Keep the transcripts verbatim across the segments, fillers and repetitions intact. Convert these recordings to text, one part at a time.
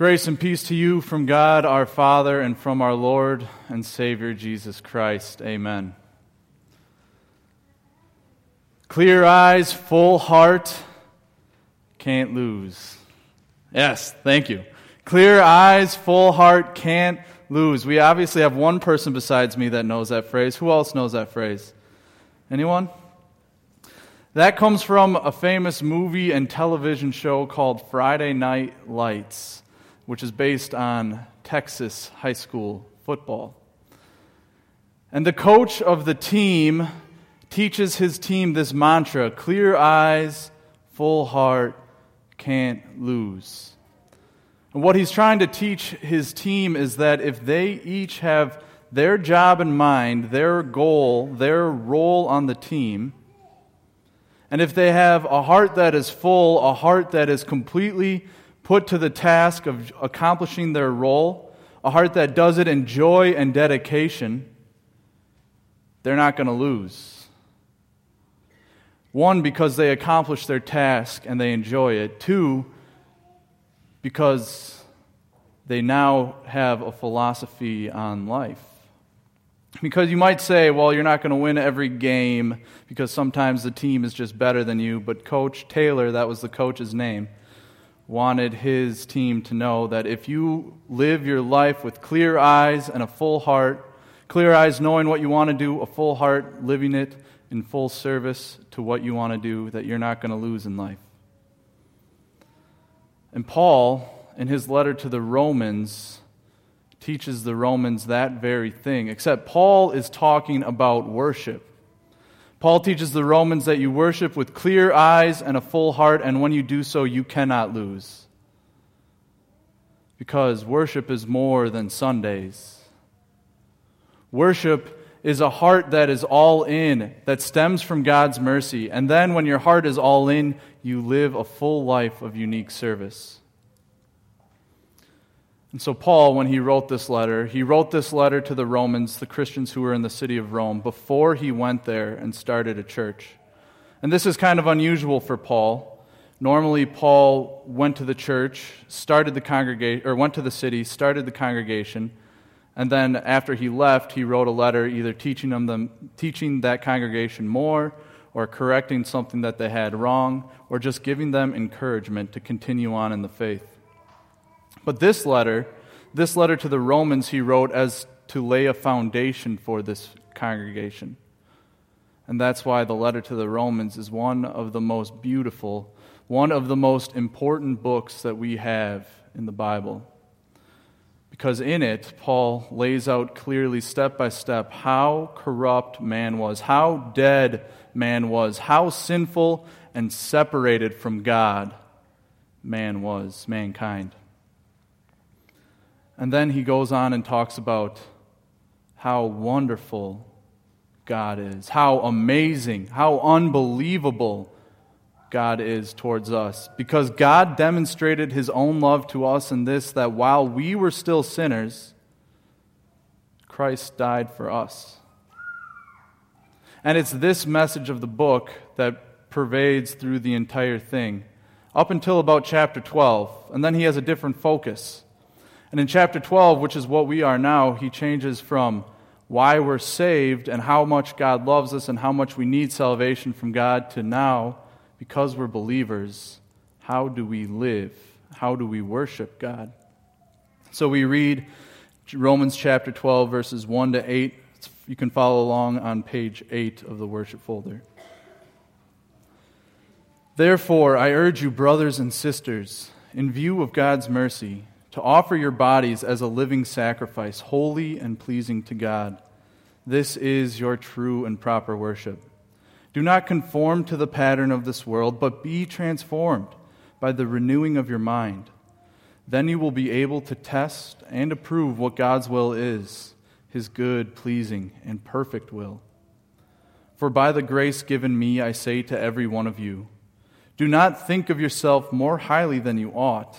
Grace and peace to you from God our Father and from our Lord and Savior Jesus Christ. Amen. Clear eyes, full heart, can't lose. Yes, thank you. Clear eyes, full heart, can't lose. We obviously have one person besides me that knows that phrase. Who else knows that phrase? Anyone? That comes from a famous movie and television show called Friday Night Lights, which is based on Texas high school football. And the coach of the team teaches his team this mantra, clear eyes, full heart, can't lose. And what he's trying to teach his team is that if they each have their job in mind, their goal, their role on the team, and if they have a heart that is full, a heart that is completely put to the task of accomplishing their role, a heart that does it in joy and dedication, they're not going to lose. One, because they accomplish their task and they enjoy it. Two, because they now have a philosophy on life. Because you might say, well, you're not going to win every game because sometimes the team is just better than you, but Coach Taylor, that was the coach's name, wanted his team to know that if you live your life with clear eyes and a full heart, clear eyes knowing what you want to do, a full heart living it in full service to what you want to do, that you're not going to lose in life. And Paul, in his letter to the Romans, teaches the Romans that very thing, except Paul is talking about worship. Paul teaches the Romans that you worship with clear eyes and a full heart, and when you do so, you cannot lose. Because worship is more than Sundays. Worship is a heart that is all in, that stems from God's mercy. And then when your heart is all in, you live a full life of unique service. And so Paul, when he wrote this letter, he wrote this letter to the Romans, the Christians who were in the city of Rome, before he went there and started a church. And this is kind of unusual for Paul. Normally, Paul went to the church, started the congregation, or went to the city, started the congregation, and then after he left, he wrote a letter either teaching them, them teaching that congregation more, or correcting something that they had wrong, or just giving them encouragement to continue on in the faith. But this letter, this letter to the Romans, he wrote as to lay a foundation for this congregation. And that's why the letter to the Romans is one of the most beautiful, one of the most important books that we have in the Bible. Because in it, Paul lays out clearly, step by step, how corrupt man was, how dead man was, how sinful and separated from God man was, mankind. And then he goes on and talks about how wonderful God is, how amazing, how unbelievable God is towards us. Because God demonstrated his own love to us in this, that while we were still sinners, Christ died for us. And it's this message of the book that pervades through the entire thing, up until about chapter twelve. And then he has a different focus. And in chapter twelve, which is what we are now, he changes from why we're saved and how much God loves us and how much we need salvation from God to now, because we're believers, how do we live? How do we worship God? So we read Romans chapter twelve, verses one to eight. You can follow along on page eight of the worship folder. Therefore, I urge you, brothers and sisters, in view of God's mercy, to offer your bodies as a living sacrifice, holy and pleasing to God. This is your true and proper worship. Do not conform to the pattern of this world, but be transformed by the renewing of your mind. Then you will be able to test and approve what God's will is, his good, pleasing, and perfect will. For by the grace given me, I say to every one of you, do not think of yourself more highly than you ought,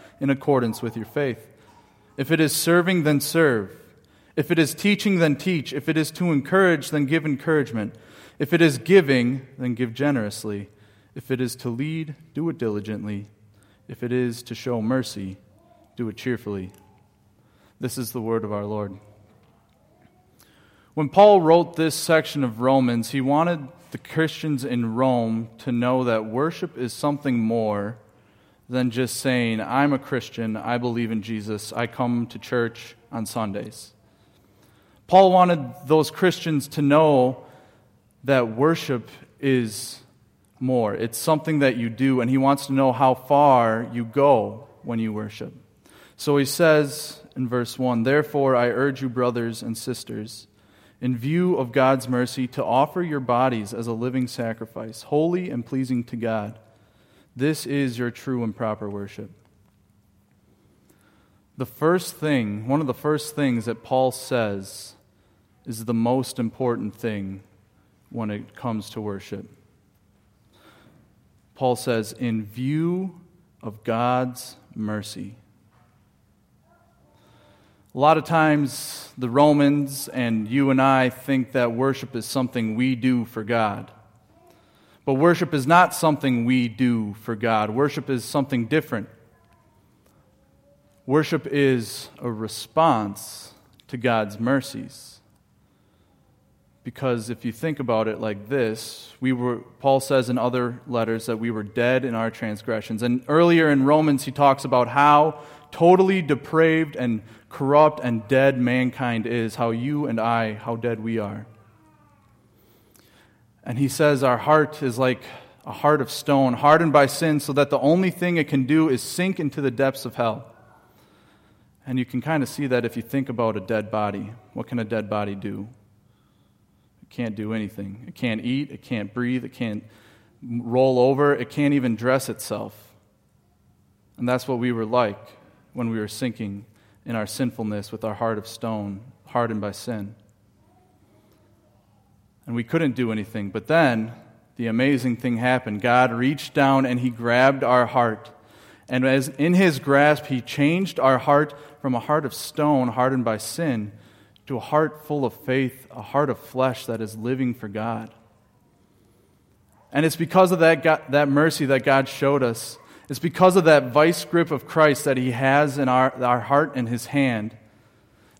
in accordance with your faith. If it is serving, then serve. If it is teaching, then teach. If it is to encourage, then give encouragement. If it is giving, then give generously. If it is to lead, do it diligently. If it is to show mercy, do it cheerfully. This is the word of our Lord. When Paul wrote this section of Romans, he wanted the Christians in Rome to know that worship is something more than just saying, I'm a Christian, I believe in Jesus, I come to church on Sundays. Paul wanted those Christians to know that worship is more. It's something that you do, and he wants to know how far you go when you worship. So he says in verse one, therefore I urge you, brothers and sisters, in view of God's mercy, to offer your bodies as a living sacrifice, holy and pleasing to God. This is your true and proper worship. The first thing, one of the first things that Paul says is the most important thing when it comes to worship. Paul says, in view of God's mercy. A lot of times, the Romans and you and I think that worship is something we do for God. But worship is not something we do for God. Worship is something different. Worship is a response to God's mercies. Because if you think about it like this, we were Paul says in other letters that we were dead in our transgressions. And earlier in Romans, he talks about how totally depraved and corrupt and dead mankind is, how you and I, how dead we are. And he says our heart is like a heart of stone, hardened by sin, so that the only thing it can do is sink into the depths of hell. And you can kind of see that if you think about a dead body. What can a dead body do? Can't do anything. It can't eat, it can't breathe, it can't roll over, it can't even dress itself. And that's what we were like when we were sinking in our sinfulness with our heart of stone, hardened by sin. And we couldn't do anything. But then, the amazing thing happened. God reached down and He grabbed our heart. And as in His grasp, He changed our heart from a heart of stone, hardened by sin, to a heart full of faith, a heart of flesh that is living for God. And it's because of that God, that mercy that God showed us. It's because of that vice grip of Christ that He has in our, our heart and His hand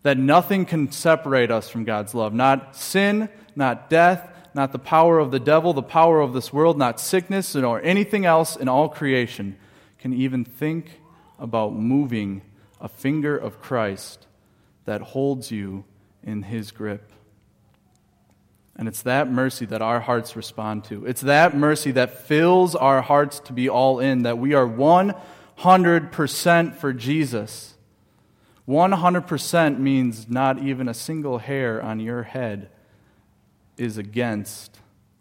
that nothing can separate us from God's love. Not sin, not death, not the power of the devil, the power of this world, not sickness, nor anything else in all creation can even think about moving a finger of Christ that holds you in His grip. And it's that mercy that our hearts respond to. It's that mercy that fills our hearts to be all in, that we are one hundred percent for Jesus. one hundred percent means not even a single hair on your head is against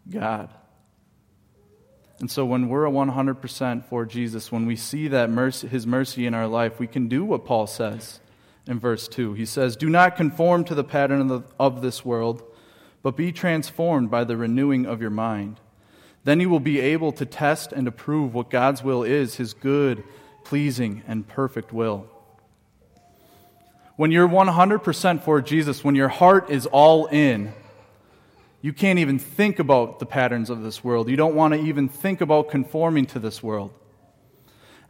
God. And so when we're a one hundred percent for Jesus, when we see that mercy, His mercy in our life, we can do what Paul says. In verse two, he says, do not conform to the pattern of, the, of this world, but be transformed by the renewing of your mind. Then you will be able to test and approve what God's will is, His good, pleasing, and perfect will. When you're one hundred percent for Jesus, when your heart is all in, you can't even think about the patterns of this world. You don't want to even think about conforming to this world.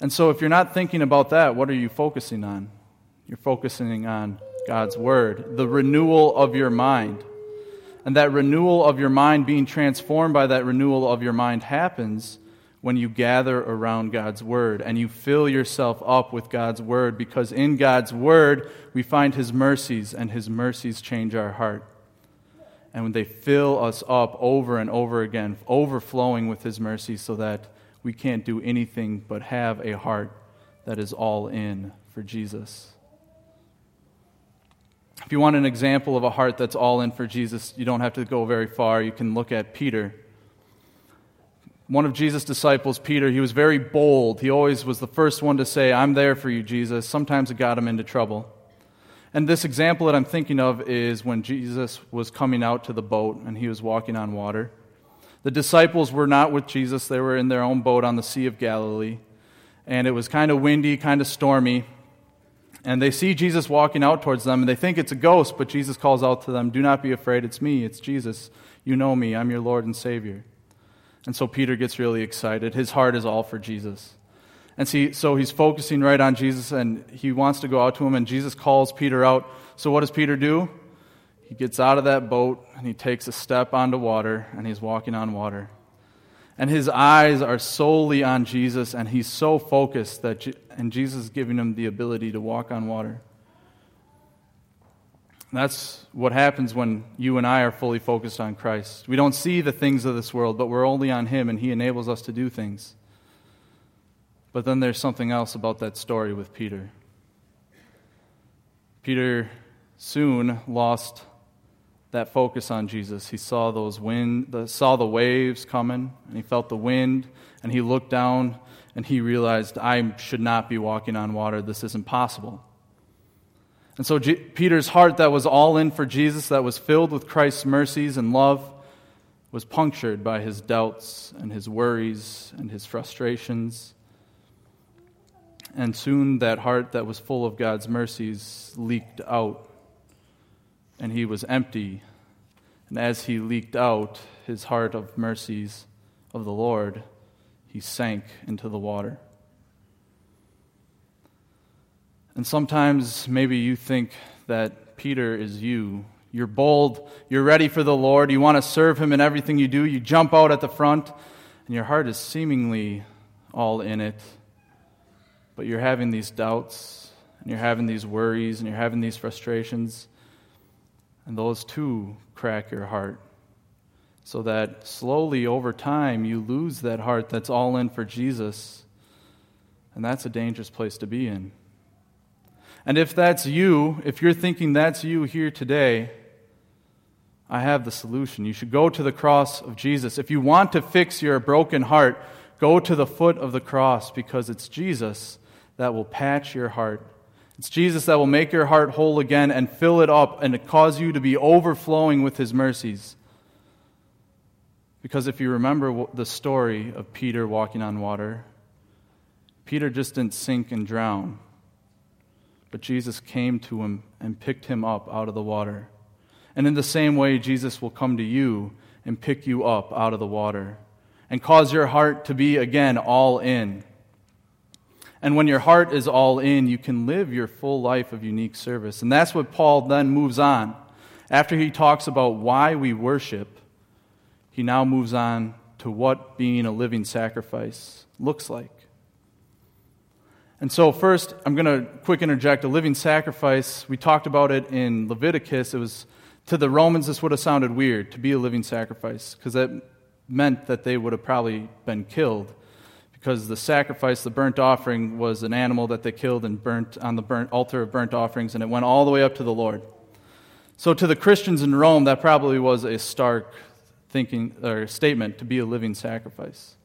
And so if you're not thinking about that, what are you focusing on? You're focusing on God's Word, the renewal of your mind. And that renewal of your mind, being transformed by that renewal of your mind, happens when you gather around God's Word and you fill yourself up with God's Word, because in God's Word we find His mercies, and His mercies change our heart. And when they fill us up over and over again, overflowing with His mercy, so that we can't do anything but have a heart that is all in for Jesus. If you want an example of a heart that's all in for Jesus, you don't have to go very far. You can look at Peter. One of Jesus' disciples, Peter, he was very bold. He always was the first one to say, I'm there for you, Jesus. Sometimes it got him into trouble. And this example that I'm thinking of is when Jesus was coming out to the boat and he was walking on water. The disciples were not with Jesus. They were in their own boat on the Sea of Galilee. And it was kind of windy, kind of stormy. And they see Jesus walking out towards them, and they think it's a ghost, but Jesus calls out to them, "Do not be afraid, it's me, it's Jesus. You know me, I'm your Lord and Savior." And so Peter gets really excited. His heart is all for Jesus. And see, so he's focusing right on Jesus, and he wants to go out to him, and Jesus calls Peter out. So what does Peter do? He gets out of that boat, and he takes a step onto water, and he's walking on water. And his eyes are solely on Jesus, and he's so focused that, Je- and Jesus is giving him the ability to walk on water. That's what happens when you and I are fully focused on Christ. We don't see the things of this world, but we're only on him, and he enables us to do things. But then there's something else about that story with Peter. Peter soon lost that focus on Jesus. He saw those wind, the, saw the waves coming, and he felt the wind, and he looked down, and he realized, I should not be walking on water. This isn't possible. And so G- Peter's heart that was all in for Jesus, that was filled with Christ's mercies and love, was punctured by his doubts and his worries and his frustrations. And soon that heart that was full of God's mercies leaked out. And he was empty. And as he leaked out his heart of mercies of the Lord, he sank into the water. And sometimes maybe you think that Peter is you. You're bold. You're ready for the Lord. You want to serve him in everything you do. You jump out at the front, and your heart is seemingly all in it. But you're having these doubts, and you're having these worries, and you're having these frustrations. And those too crack your heart, so that slowly over time you lose that heart that's all in for Jesus, and that's a dangerous place to be in. And if that's you, if you're thinking that's you here today, I have the solution. You should go to the cross of Jesus. If you want to fix your broken heart, go to the foot of the cross, because it's Jesus that will patch your heart. It's Jesus that will make your heart whole again and fill it up and cause you to be overflowing with his mercies. Because if you remember the story of Peter walking on water, Peter just didn't sink and drown. But Jesus came to him and picked him up out of the water. And in the same way, Jesus will come to you and pick you up out of the water and cause your heart to be again all in. And when your heart is all in, you can live your full life of unique service. And that's what Paul then moves on. After he talks about why we worship, he now moves on to what being a living sacrifice looks like. And so first, I'm going to quick interject. A living sacrifice, we talked about it in Leviticus. It was, to the Romans, this would have sounded weird, to be a living sacrifice, because that meant that they would have probably been killed. Because the sacrifice, the burnt offering, was an animal that they killed and burnt on the burnt altar of burnt offerings, and it went all the way up to the Lord. So to the Christians in Rome, that probably was a stark thinking or statement, to be a living sacrifice.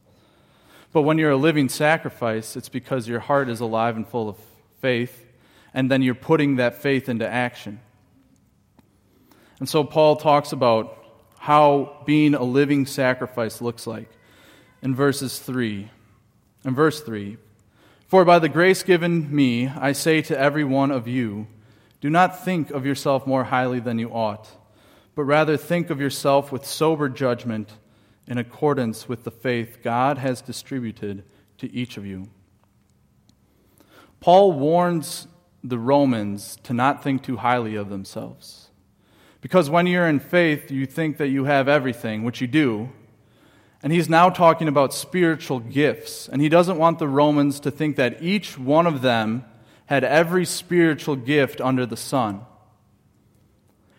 But when you're a living sacrifice, it's because your heart is alive and full of faith, and then you're putting that faith into action. And so Paul talks about how being a living sacrifice looks like in verses three. In verse three, "For by the grace given me, I say to every one of you, do not think of yourself more highly than you ought, but rather think of yourself with sober judgment in accordance with the faith God has distributed to each of you." Paul warns the Romans to not think too highly of themselves. Because when you're in faith, you think that you have everything, which you do. And he's now talking about spiritual gifts. And he doesn't want the Romans to think that each one of them had every spiritual gift under the sun.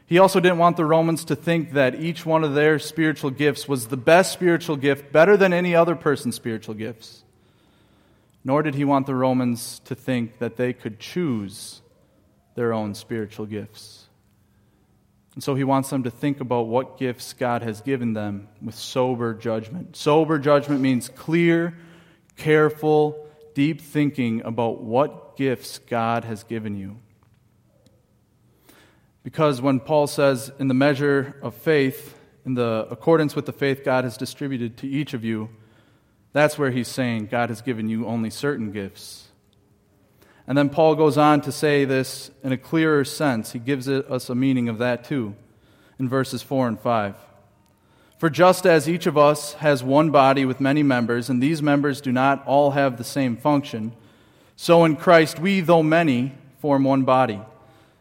He also didn't want the Romans to think that each one of their spiritual gifts was the best spiritual gift, better than any other person's spiritual gifts. Nor did he want the Romans to think that they could choose their own spiritual gifts. And so he wants them to think about what gifts God has given them with sober judgment. Sober judgment means clear, careful, deep thinking about what gifts God has given you. Because when Paul says, in the measure of faith, in the accordance with the faith God has distributed to each of you, that's where he's saying God has given you only certain gifts. And then Paul goes on to say this in a clearer sense. He gives it, us a meaning of that too in verses four and five. For just as each of us has one body with many members, and these members do not all have the same function, so in Christ we, though many, form one body,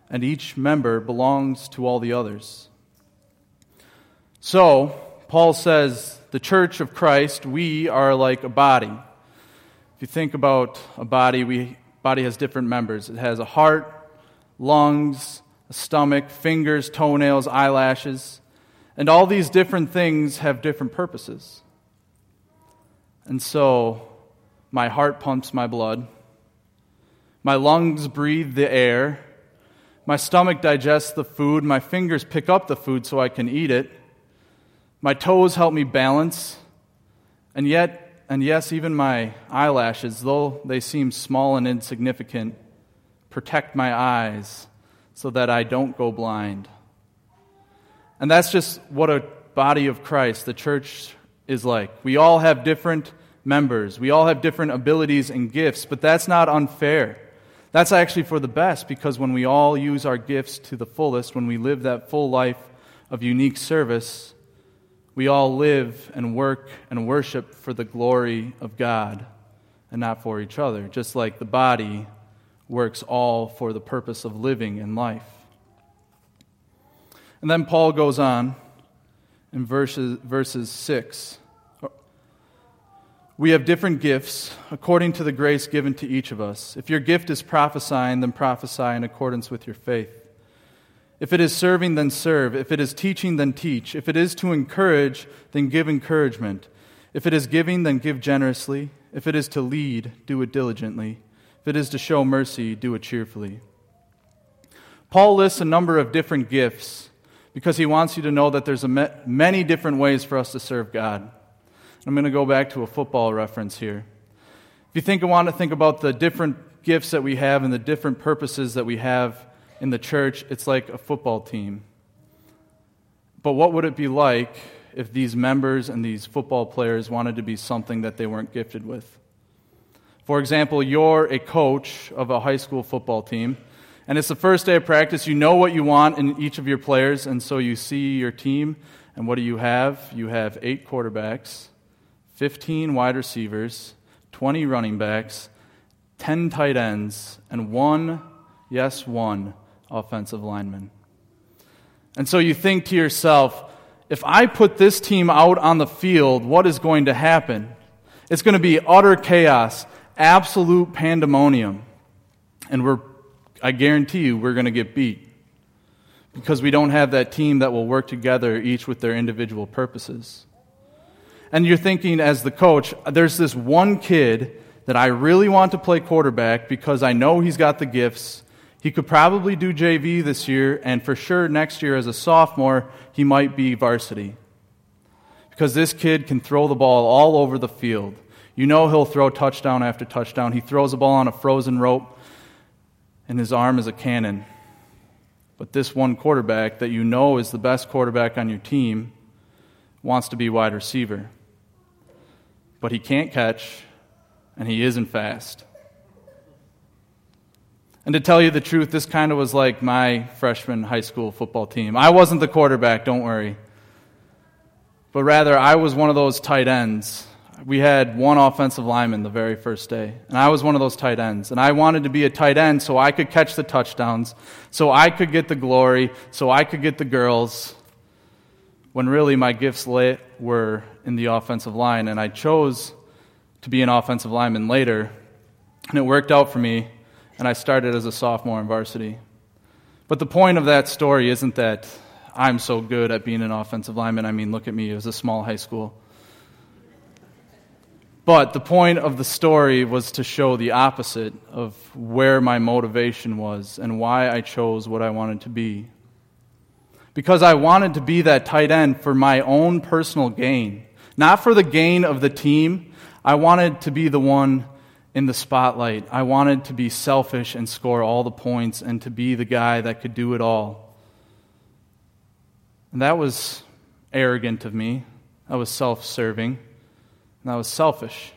and each member belongs to all the others. So, Paul says, the church of Christ, we are like a body. If you think about a body, we body has different members. It has a heart, lungs, a stomach, fingers, toenails, eyelashes. And all these different things have different purposes. And so, my heart pumps my blood. My lungs breathe the air. My stomach digests the food. My fingers pick up the food so I can eat it. My toes help me balance. And yet, and yes, even my eyelashes, though they seem small and insignificant, protect my eyes so that I don't go blind. And that's just what a body of Christ, the church, is like. We all have different members. We all have different abilities and gifts, but that's not unfair. That's actually for the best, because when we all use our gifts to the fullest, when we live that full life of unique service, we all live and work and worship for the glory of God and not for each other, just like the body works all for the purpose of living in life. And then Paul goes on in verses, verses six. We have different gifts according to the grace given to each of us. If your gift is prophesying, then prophesy in accordance with your faith. If it is serving, then serve. If it is teaching, then teach. If it is to encourage, then give encouragement. If it is giving, then give generously. If it is to lead, do it diligently. If it is to show mercy, do it cheerfully. Paul lists a number of different gifts, because he wants you to know that there's a me- many different ways for us to serve God. I'm going to go back to a football reference here. If you think, I want to think about the different gifts that we have and the different purposes that we have in the church, it's like a football team. But what would it be like if these members and these football players wanted to be something that they weren't gifted with? For example, you're a coach of a high school football team, and it's the first day of practice. You know what you want in each of your players, and so you see your team, and what do you have? You have eight quarterbacks, fifteen wide receivers, twenty running backs, ten tight ends, and one, yes, one offensive lineman. And so you think to yourself, if I put this team out on the field, what is going to happen? It's going to be utter chaos, absolute pandemonium, and we're I guarantee you we're going to get beat because we don't have that team that will work together, each with their individual purposes. And you're thinking as the coach, there's this one kid that I really want to play quarterback because I know he's got the gifts. He could probably do J V this year, and for sure next year as a sophomore, he might be varsity because this kid can throw the ball all over the field. You know he'll throw touchdown after touchdown. He throws the ball on a frozen rope, and his arm is a cannon. But this one quarterback that you know is the best quarterback on your team wants to be wide receiver. But he can't catch, and he isn't fast. And to tell you the truth, this kind of was like my freshman high school football team. I wasn't the quarterback, don't worry. But rather, I was one of those tight ends. We had one offensive lineman the very first day, and I was one of those tight ends. And I wanted to be a tight end so I could catch the touchdowns, so I could get the glory, so I could get the girls, when really my gifts were in the offensive line. And I chose to be an offensive lineman later, and it worked out for me, and I started as a sophomore in varsity. But the point of that story isn't that I'm so good at being an offensive lineman. I mean, look at me, it was a small high school. But the point of the story was to show the opposite of where my motivation was and why I chose what I wanted to be. Because I wanted to be that tight end for my own personal gain, not for the gain of the team. I wanted to be the one in the spotlight. I wanted to be selfish and score all the points and to be the guy that could do it all. And that was arrogant of me. That was self-serving. And that was selfish.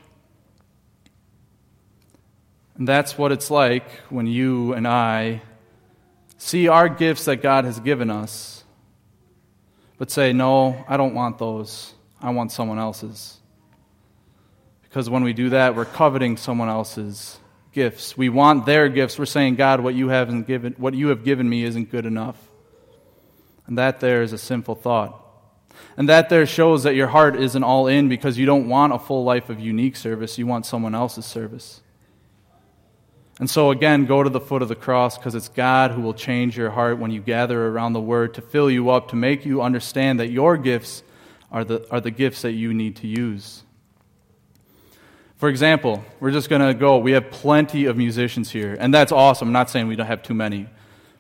And that's what it's like when you and I see our gifts that God has given us, but say, no, I don't want those. I want someone else's. Because when we do that, we're coveting someone else's gifts. We want their gifts. We're saying, God, what you haven't given, what you have given me isn't good enough. And that there is a sinful thought. And that there shows that your heart isn't all in, because you don't want a full life of unique service. You want someone else's service. And so again, go to the foot of the cross, because it's God who will change your heart when you gather around the Word to fill you up, to make you understand that your gifts are the, are the gifts that you need to use. For example, we're just going to go, we have plenty of musicians here, and that's awesome. I'm not saying we don't have too many,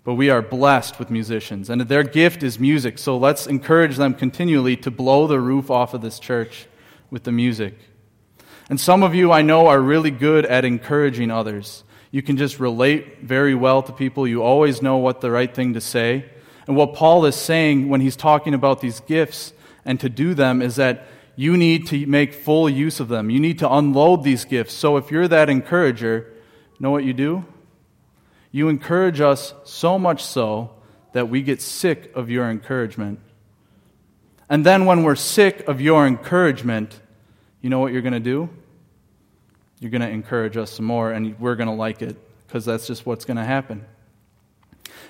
but we are blessed with musicians, and their gift is music, so let's encourage them continually to blow the roof off of this church with the music. And some of you I know are really good at encouraging others. You can just relate very well to people. You always know what the right thing to say. And what Paul is saying when he's talking about these gifts and to do them is that you need to make full use of them. You need to unload these gifts. So if you're that encourager, know what you do? You encourage us so much so that we get sick of your encouragement. And then when we're sick of your encouragement, you know what you're going to do? You're going to encourage us some more, and we're going to like it, because that's just what's going to happen.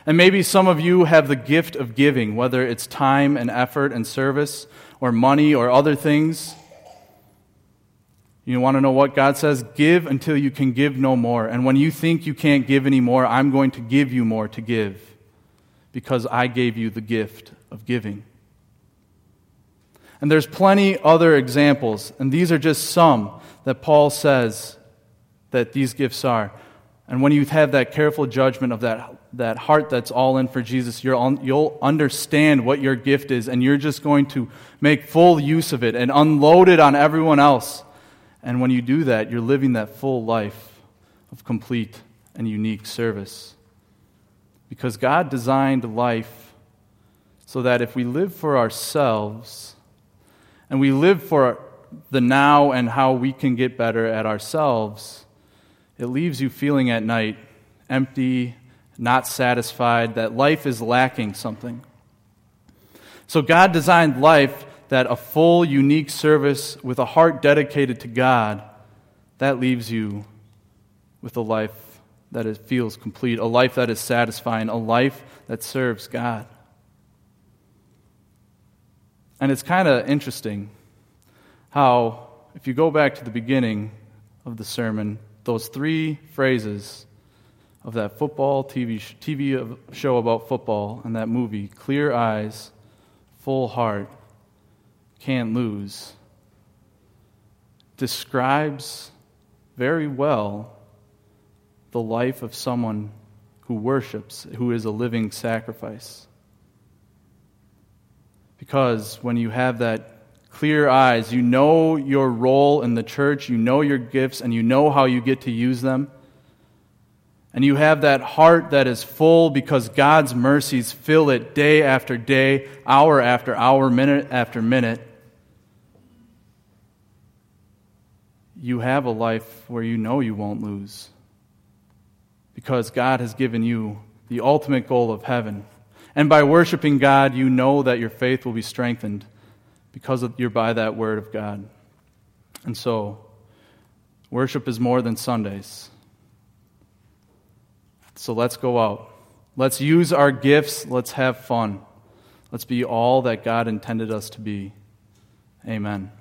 And maybe some of you have the gift of giving, whether it's time and effort and service, or money, or other things. You want to know what God says? Give until you can give no more. And when you think you can't give anymore, I'm going to give you more to give, because I gave you the gift of giving. And there's plenty other examples, and these are just some that Paul says that these gifts are. And when you have that careful judgment of that, that heart that's all in for Jesus, you'll, you'll understand what your gift is, and you're just going to make full use of it and unload it on everyone else. And when you do that, you're living that full life of complete and unique service. Because God designed life so that if we live for ourselves, and we live for the now and how we can get better at ourselves, it leaves you feeling at night empty, not satisfied, that life is lacking something. So God designed life that a full, unique service with a heart dedicated to God, that leaves you with a life that it feels complete, a life that is satisfying, a life that serves God. And it's kind of interesting how, if you go back to the beginning of the sermon, those three phrases of that football T V sh- T V show about football and that movie, clear eyes, full heart, can't lose, describes very well the life of someone who worships, who is a living sacrifice. Because when you have that clear eyes, you know your role in the church, you know your gifts, and you know how you get to use them. And you have that heart that is full because God's mercies fill it day after day, hour after hour, minute after minute. You have a life where you know you won't lose, because God has given you the ultimate goal of heaven. And by worshiping God, you know that your faith will be strengthened, because of, you're by that word of God. And so, worship is more than Sundays. So let's go out. Let's use our gifts. Let's have fun. Let's be all that God intended us to be. Amen.